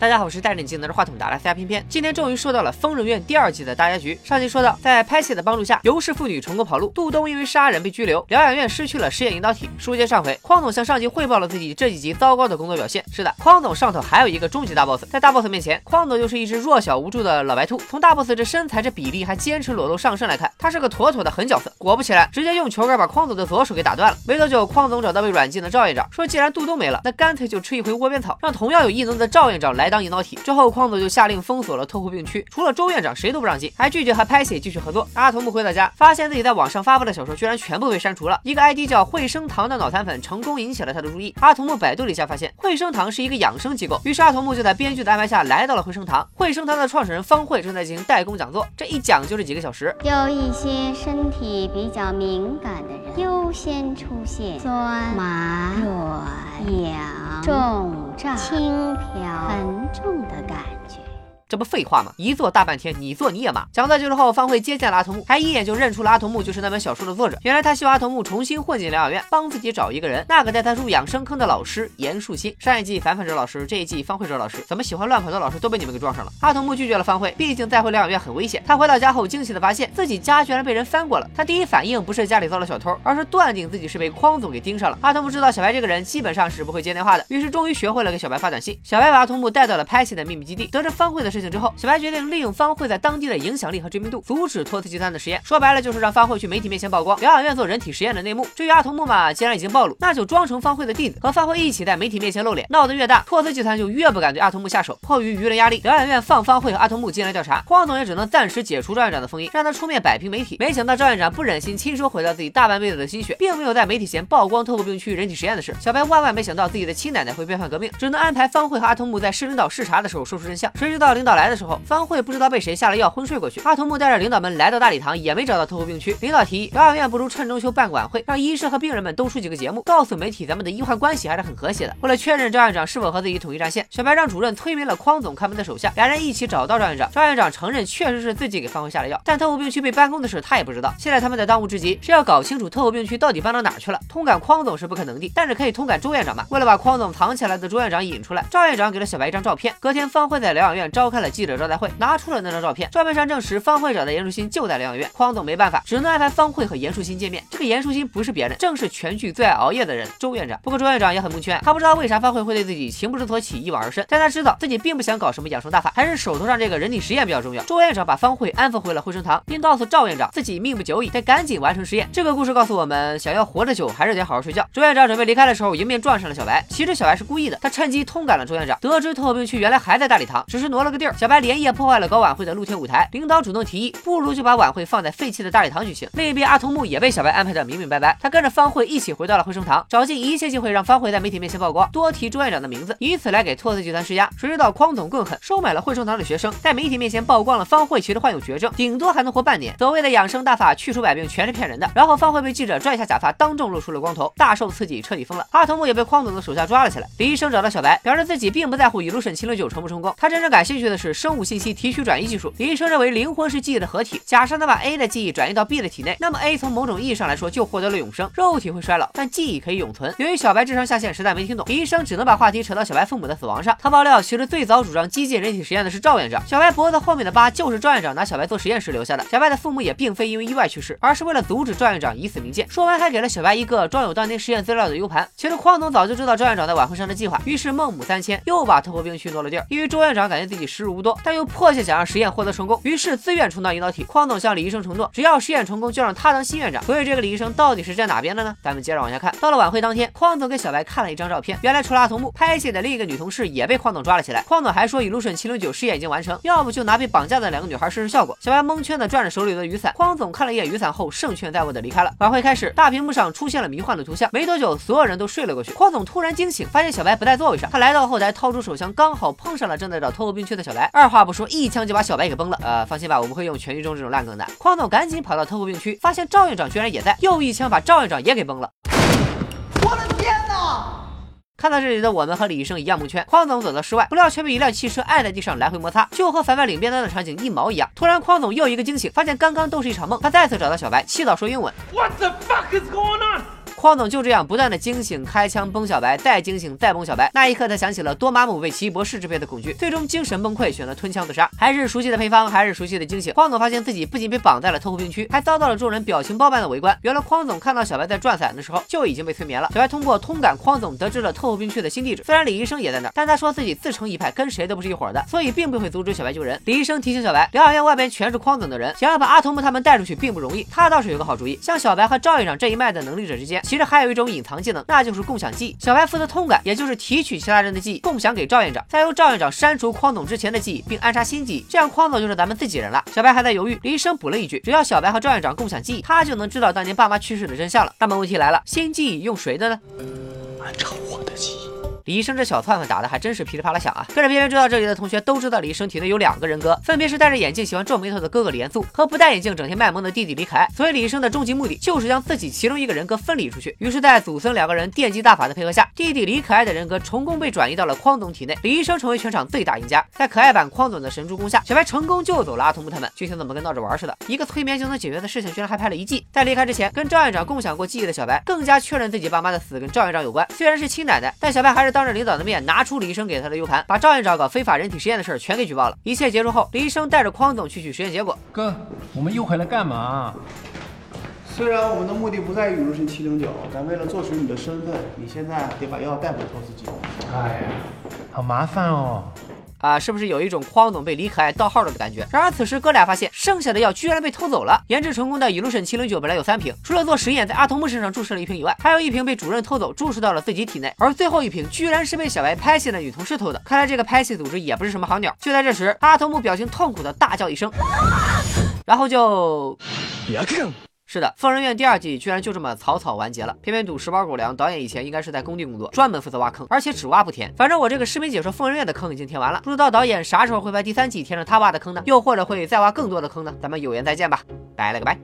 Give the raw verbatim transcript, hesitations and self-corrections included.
大家好，我是戴着眼镜拿着话筒的阿拉斯加偏偏。今天终于说到了《疯人院》第二季的大结局。上集说到，在拍戏的帮助下，尤氏妇女成功跑路，杜东因为杀人被拘留，疗养院失去了实验引导体。书接上回，匡总向上级汇报了自己这几集糟糕的工作表现。是的，匡总上头还有一个终极大 boss， 在大 boss 面前，匡总就是一只弱小无助的老白兔。从大 boss 这身材、这比例还坚持裸露上身来看，他是个妥妥的狠角色。果不其然，直接用球杆把匡总的左手给打断了。没多久，匡总找到被软禁的赵院长，说既然杜东没了，那干脆就吃一回窝边草，让同样有异能的赵院长来当引导体。之后匡总就下令封锁了特护病区，除了周院长谁都不让进，还拒绝和拍戏继续合作。阿童木回到家，发现自己在网上发布的小说居然全部被删除了。一个 I D 叫惠生堂的脑残粉成功引起了他的注意。阿童木百度了一下，发现惠生堂是一个养生机构，于是阿童木就在编剧的安排下来到了惠生堂。惠生堂的创始人方慧正在进行代工讲座，这一讲就是几个小时。有一些身体比较敏感的人优先出现酸、麻、软、痒、重、胀、轻飘很重的感觉。这不废话吗？一坐大半天，你坐你也骂。讲到这之后，方慧接见了阿童木，还一眼就认出了阿童木就是那本小说的作者。原来他希望阿童木重新混进疗养院，帮自己找一个人，那个带他入养生坑的老师严树新。上一季樊樊哲老师，这一季方慧哲老师，怎么喜欢乱跑的老师都被你们给撞上了？阿童木拒绝了方慧，毕竟再回疗养院很危险。他回到家后惊喜的发现自己家居然被人翻过了。他第一反应不是家里遭了小偷，而是断定自己是被匡总给盯上了。阿童木知道小白这个人基本上是不会接电话的，于是终于学会了给小白发短信。小白把阿童木带到了拍戏的秘密基地，得知方慧的事情之后，小白决定利用方慧在当地的影响力和知名度，阻止托特集团的实验。说白了就是让方慧去媒体面前曝光疗养院做人体实验的内幕。至于阿童木嘛，既然已经暴露，那就装成方慧的弟子，和方慧一起在媒体面前露脸。闹得越大，托特集团就越不敢对阿童木下手。迫于舆论压力，疗养院放方慧和阿童木进来调查，匡总也只能暂时解除赵院长的封印，让他出面摆平媒体。没想到赵院长不忍心亲手毁掉自己大半辈子的心血，并没有在媒体前曝光特护病区人体实验的事。小白万万没想到自己的亲奶奶会变反革命，只能安排方慧和阿童木在市领导视察的时候说出真相。谁知道领导来的时候，方慧不知道被谁下了药昏睡过去。阿童木带着领导们来到大礼堂，也没找到特护病区。领导提议疗养院不如趁中秋办晚会，让医生和病人们都出几个节目，告诉媒体咱们的医患关系还是很和谐的。为了确认赵院长是否和自己统一战线，小白让主任催眠了匡总看门的手下，两人一起找到赵院长。赵院长承认确实是自己给方慧下了药，但特护病区被搬空的事他也不知道。现在他们的当务之急是要搞清楚特护病区到底搬到哪去了。通感匡总是不可能的，但是可以通感周院长嘛。为了把匡总藏起来的周院长引出来，赵院长给了小白一张照片。隔天方慧在疗养院召开了记者招待会，拿出了那张照片，照片上证实方慧找的严树新就在疗养院。匡总没办法，只能安排方慧和严树新见面。这个严树新不是别人，正是全剧最爱熬夜的人周院长。不过周院长也很蒙圈，他不知道为啥方慧会对自己情不知所起一往而深，但他知道自己并不想搞什么养生大法，还是手头上这个人体实验比较重要。周院长把方慧安抚回了惠生堂，并告诉赵院长自己命不久矣，得赶紧完成实验。这个故事告诉我们，想要活得久，还是得好好睡觉。周院长准备离开的时候，迎面撞上了小白。其实小白是故意的，他趁机通感了周院长，得知特护病区原来还在大礼堂，只是挪了个地儿。小白连夜破坏了搞晚会的露天舞台，领导主动提议，不如就把晚会放在废弃的大礼堂举行。另一边，阿童木也被小白安排的明明白白，他跟着方慧一起回到了惠生堂，找尽一切机会让方慧在媒体面前曝光，多提周院长的名字，以此来给托特集团施压。谁知道匡总更狠，收买了惠生堂的学生，在媒体面前曝光了方慧其实患有绝症，顶多还能活半年。所谓的养生大法去除百病全是骗人的。然后方慧被记者拽下假发，当众露出了光头，大受刺激，彻底疯了。阿童木也被匡总的手下抓了起来。李医生找到小白，表示自己并不在乎Illusion 七零九成不成功，他真正感兴趣的是生物信息提取转移技术。李医生认为灵魂是记忆的合体，假设他把 A 的记忆转移到 B 的体内，那么 A 从某种意义上来说就获得了永生，肉体会衰老，但记忆可以永存。由于小白智商下限实在没听懂，李医生只能把话题扯到小白父母的死亡上。他爆料，其实最早主张激进人体实验的是赵院长，小白脖子后面的疤就是赵院长拿小白做实验时留下的。小白的父母也并非因为意外去世，而是为了阻止赵院长以死明鉴。说完还给了小白一个装有当天实验资料的 U 盘。其实匡总早就知道赵院长在晚会上的计划，于是孟母三迁，又把特护病区挪了地儿。因为周院长感觉自己时日无多，但又迫切想让实验获得成功，于是自愿充当引导体。匡总向李医生承诺，只要实验成功就让他当新院长。所以这个李医生到底是站哪边的呢？咱们接着往下看。到了晚会当天，匡总给小白看了一张照片，原来除了阿童木，拍戏的另一个女同事也被匡总抓了起来。匡总还说 Illusion 七零九试验已经完成，要不就拿被绑架的两个女孩试试效果。小白蒙圈的转着手里的雨伞，匡总看了一眼雨伞后胜券在握的离开了。晚会开始，大屏幕上出现了迷幻的图像，没多久所有人都睡了过去。匡总突然惊醒，发现小白不在座位上，他来到后台掏出手枪，刚好碰上了正在找特护病区的小白，二话不说一枪就把小白给崩了。呃，放心吧，我不会用全剧终这种烂梗的。匡总赶紧跑到特护病区，发现赵院长居然也在，又一枪把赵院长也给崩了。我的天哪！看到这里的我们和李医生一样蒙圈。匡总走到室外，不料却被一辆汽车按在地上来回摩擦，就和凡凡领便当的场景一毛一样。突然匡总又一个惊醒，发现刚刚都是一场梦。他再次找到小白，气到说英文 What the fuck is going on？匡总就这样不断的惊醒、开枪、崩小白，再惊醒、再崩小白。那一刻，他想起了多玛姆为奇异博士支配的恐惧，最终精神崩溃，选择吞枪自杀。还是熟悉的配方，还是熟悉的惊醒。匡总发现自己不仅被绑在了特护兵区，还遭到了众人表情包般的围观。原来匡总看到小白在转伞的时候就已经被催眠了。小白通过通感匡总得知了特护兵区的新地址，虽然李医生也在那儿，但他说自己自成一派，跟谁都不是一伙的，所以并不会阻止小白救人。李医生提醒小白，疗养院外边全是匡总的人，想要把阿童木他们带出去并不容易。他倒是有个好主意，像小白和赵院长这一脉的能力者之间，其实还有一种隐藏技能，那就是共享记忆。小白负责通感，也就是提取其他人的记忆，共享给赵院长，再由赵院长删除匡总之前的记忆，并安插新记忆，这样匡总就是咱们自己人了。小白还在犹豫，李医生补了一句，只要小白和赵院长共享记忆，他就能知道当年爸妈去世的真相了。那么问题来了，新记忆用谁的呢？按照我的记忆。李医生这小算盘打的还真是噼里啪啦响啊！跟着偏偏知道这里的同学都知道，李医生体内有两个人格，分别是戴着眼镜喜欢皱眉头的哥哥李元素和不戴眼镜整天卖萌的弟弟李凯。所以李医生的终极目的就是将自己其中一个人格分离出去。于是，在祖孙两个人电击大法的配合下，弟弟李可爱的人格成功被转移到了匡总体内。李医生成为全场最大赢家。在可爱版匡总的神助攻下，小白成功救走了阿童木他们，剧情怎么跟闹着玩似的？一个催眠就能解决的事情，居然还拍了一季。在离开之前，跟赵院长共享过记忆的小白更加确认自己爸妈的死跟赵院长有关。虽然是亲奶奶，但小白还是。当着领导的面拿出李医生给他的 U 盘，把赵院长搞非法人体实验的事全给举报了。一切结束后，李医生带着匡总去取实验结果。哥，我们又回来干嘛？虽然我们的目的不在于入神七零九，但为了做出你的身份，你现在得把药带回投资机构。哎呀，好麻烦哦。啊，是不是有一种匡总被李可爱盗号的感觉？然而此时哥俩发现剩下的药居然被偷走了。研制成功的 Illusion 七零九本来有三瓶，除了做实验在阿童木身上注射了一瓶以外，还有一瓶被主任偷走，注射到了自己体内，而最后一瓶居然是被小白拍戏的女同事偷的。看来这个拍戏组织也不是什么好鸟。就在这时，阿童木表情痛苦的大叫一声，然后就。是的，疯人院第二季居然就这么草草完结了。偏偏赌十包狗粮导演以前应该是在工地工作，专门负责挖坑，而且只挖不填。反正我这个视频解说疯人院的坑已经填完了，不知道导演啥时候会拍第三季填上他挖的坑呢？又或者会再挖更多的坑呢？咱们有缘再见吧，拜了个拜。